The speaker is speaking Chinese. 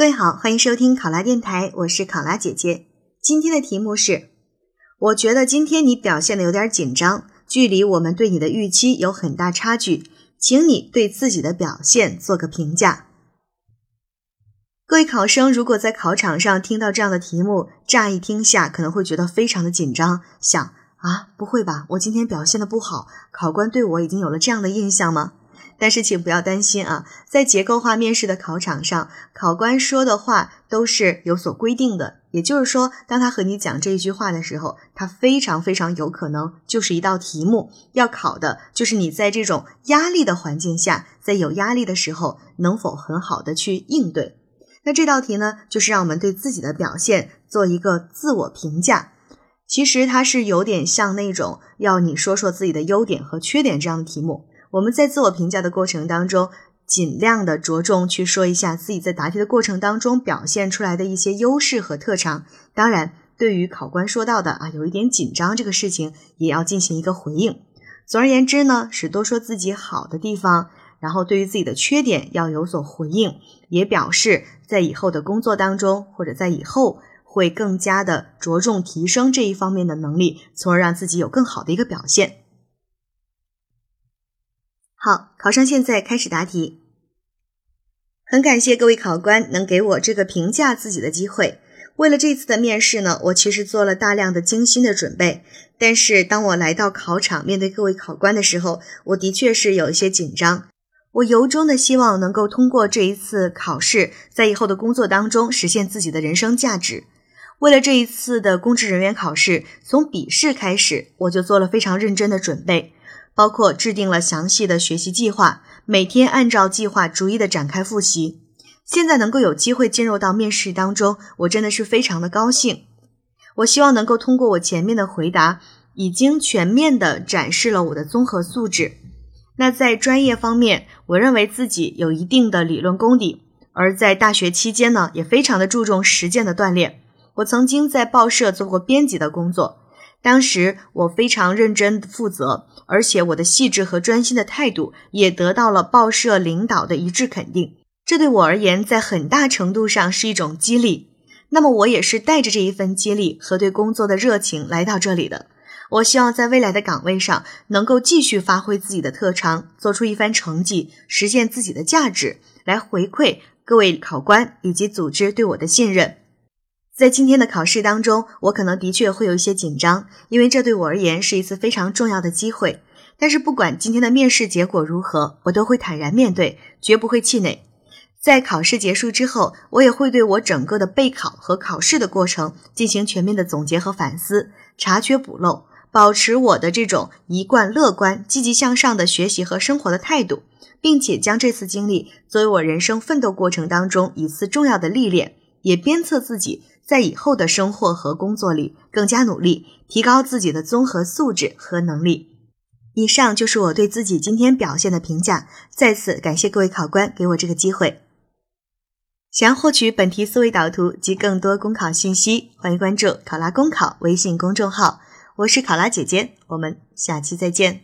各位好，欢迎收听考拉电台，我是考拉姐姐。今天的题目是，我觉得今天你表现得有点紧张，距离我们对你的预期有很大差距，请你对自己的表现做个评价。各位考生，如果在考场上听到这样的题目，乍一听下可能会觉得非常的紧张，想啊，不会吧，我今天表现得不好，考官对我已经有了这样的印象吗？但是请不要担心啊，在结构化面试的考场上，考官说的话都是有所规定的，也就是说，当他和你讲这一句话的时候，他非常有可能就是一道题目，要考的就是你在这种压力的环境下，在有压力的时候能否很好的去应对。那这道题呢，就是让我们对自己的表现做一个自我评价。其实它是有点像那种要你说说自己的优点和缺点这样的题目。我们在自我评价的过程当中，尽量的着重去说一下自己在答题的过程当中表现出来的一些优势和特长。当然，对于考官说到的有一点紧张这个事情，也要进行一个回应。总而言之呢，是多说自己好的地方，然后对于自己的缺点要有所回应，也表示在以后的工作当中，或者在以后会更加的着重提升这一方面的能力，从而让自己有更好的一个表现。好，考生现在开始答题。很感谢各位考官能给我这个评价自己的机会。为了这次的面试呢，我其实做了大量的精心的准备，但是当我来到考场面对各位考官的时候，我的确是有一些紧张。我由衷的希望能够通过这一次考试，在以后的工作当中实现自己的人生价值。为了这一次的公职人员考试，从笔试开始，我就做了非常认真的准备，包括制定了详细的学习计划，每天按照计划逐一的展开复习。现在能够有机会进入到面试当中，我真的是非常的高兴。我希望能够通过我前面的回答，已经全面的展示了我的综合素质。那在专业方面，我认为自己有一定的理论功底，而在大学期间呢，也非常的注重实践的锻炼。我曾经在报社做过编辑的工作，当时我非常认真负责，而且我的细致和专心的态度也得到了报社领导的一致肯定，这对我而言在很大程度上是一种激励。那么我也是带着这一份激励和对工作的热情来到这里的。我希望在未来的岗位上能够继续发挥自己的特长，做出一番成绩，实现自己的价值，来回馈各位考官以及组织对我的信任。在今天的考试当中，我可能的确会有一些紧张，因为这对我而言是一次非常重要的机会。但是不管今天的面试结果如何，我都会坦然面对，绝不会气馁。在考试结束之后，我也会对我整个的备考和考试的过程进行全面的总结和反思，查缺补漏，保持我的这种一贯乐观、积极向上的学习和生活的态度，并且将这次经历作为我人生奋斗过程当中一次重要的历练，也鞭策自己在以后的生活和工作里更加努力，提高自己的综合素质和能力。以上就是我对自己今天表现的评价，再次感谢各位考官给我这个机会。想要获取本题思维导图及更多公考信息，欢迎关注考拉公考微信公众号。我是考拉姐姐，我们下期再见。